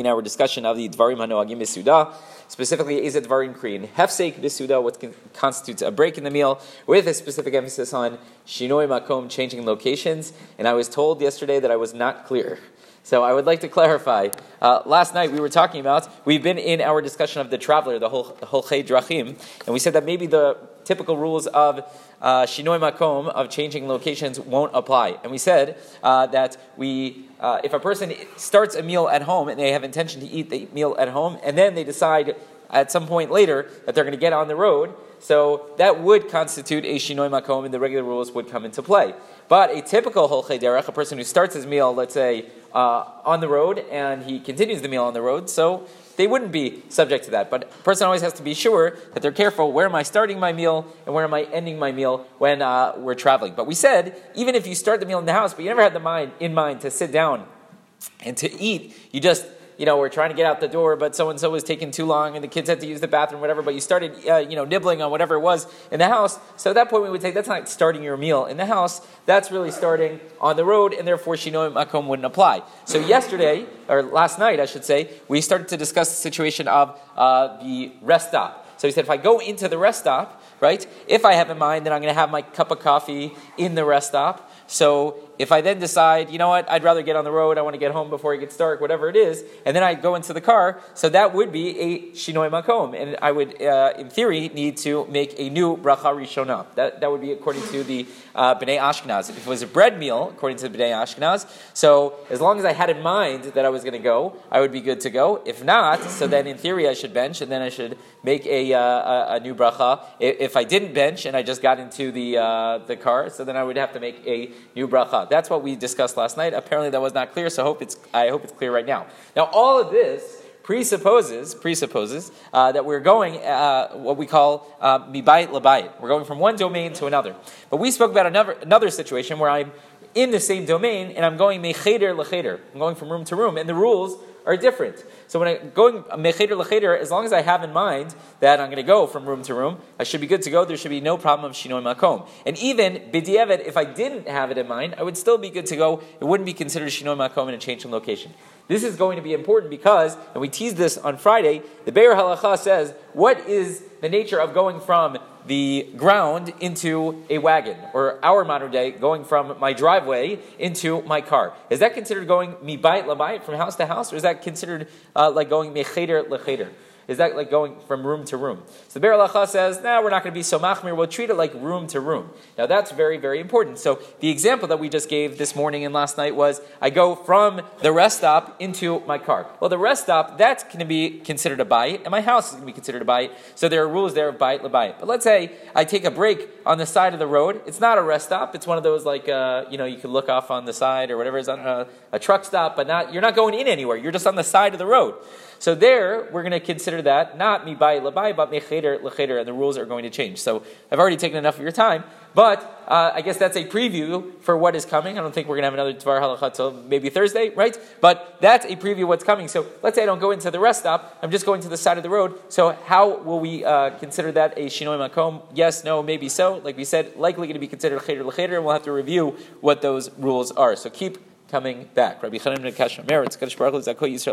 In our discussion of the Dvarim Hanoagim B'sudah, specifically Eze Dvarim Kriyin Hefseik B'sudah, what constitutes a break in the meal, with a specific emphasis on Shinoi Makom, changing locations. And I was told yesterday that I was not clear. So I would like to clarify. Last night we were talking about, we've been in our discussion of the traveler, the Holchei Drakim, and we said that maybe the typical rules of Shinoi Makom, of changing locations, won't apply. And we said that if a person starts a meal at home and they have intention to eat the meal at home, and then they decide at some point later that they're going to get on the road, so that would constitute a Shinoi Makom, and the regular rules would come into play. But a typical Holchei Derech, a person who starts his meal, let's say, on the road, and he continues the meal on the road, so they wouldn't be subject to that. But a person always has to be sure that they're careful, where am I starting my meal, and where am I ending my meal when we're traveling. But we said, even if you start the meal in the house, but you never had in mind to sit down and to eat, you just... we're trying to get out the door, but so-and-so was taking too long, and the kids had to use the bathroom, whatever, but you started, nibbling on whatever it was in the house. So at that point, we would say, that's not starting your meal in the house. That's really starting on the road, and therefore, Shinoi Makom wouldn't apply. So last night, we started to discuss the situation of the rest stop. So he said, if I go into the rest stop, right, if I have in mind that I'm going to have my cup of coffee in the rest stop, so... if I then decide, you know what, I'd rather get on the road, I want to get home before it gets dark, whatever it is, and then I go into the car, so that would be a Shinoi Makom, and I would, in theory, need to make a new bracha rishonah. That would be according to the Bnei Ashkenaz. If it was a bread meal, according to the Bnei Ashkenaz, so as long as I had in mind that I was going to go, I would be good to go. If not, so then in theory I should bench, and then I should make a new bracha. If I didn't bench, and I just got into the car, so then I would have to make a new bracha. That's what we discussed last night. Apparently that was not clear, so I hope it's clear right now. Now all of this presupposes that we're going what we call mi bayit le bayit. We're going from one domain to another. But we spoke about another situation where I'm in the same domain and I'm going mecheder lecheder. I'm going from room to room, and the rules are different. So when I'm going mecheder lecheder, as long as I have in mind that I'm going to go from room to room, I should be good to go. There should be no problem of Shinoi Makom. And even b'dieved, if I didn't have it in mind, I would still be good to go. It wouldn't be considered Shinoi Makom and a change in location. This is going to be important because, and we teased this on Friday, the Be'er Halacha says, what is the nature of going from the ground into a wagon, or our modern day, going from my driveway into my car? Is that considered going mi bayit le bayit, from house to house, or is that considered like going mecheder lecheder? Is that like going from room to room? So the Be'er Lecha says, we're not going to be so machmir. We'll treat it like room to room. Now that's very, very important. So the example that we just gave this morning and last night was, I go from the rest stop into my car. Well, the rest stop, that's going to be considered a bayit, and my house is going to be considered a bayit. So there are rules there of bayit le bayit. But let's say I take a break on the side of the road. It's not a rest stop. It's one of those like, you can look off on the side or whatever. It's on a truck stop, but you're not going in anywhere. You're just on the side of the road. So there, we're going to consider that not mi bayit le bayit, but mecheder lecheder, and the rules are going to change. So I've already taken enough of your time, but I guess that's a preview for what is coming. I don't think we're going to have another Tvar Halachat until maybe Thursday, right? But that's a preview of what's coming. So let's say I don't go into the rest stop, I'm just going to the side of the road. So how will we consider that a Shinoi Makom? Yes, no, maybe so. Like we said, likely going to be considered mecheder lecheder, and we'll have to review what those rules are. So keep coming back. Rabbi Chanim and Kashna merits, kash barakla zako yisrael.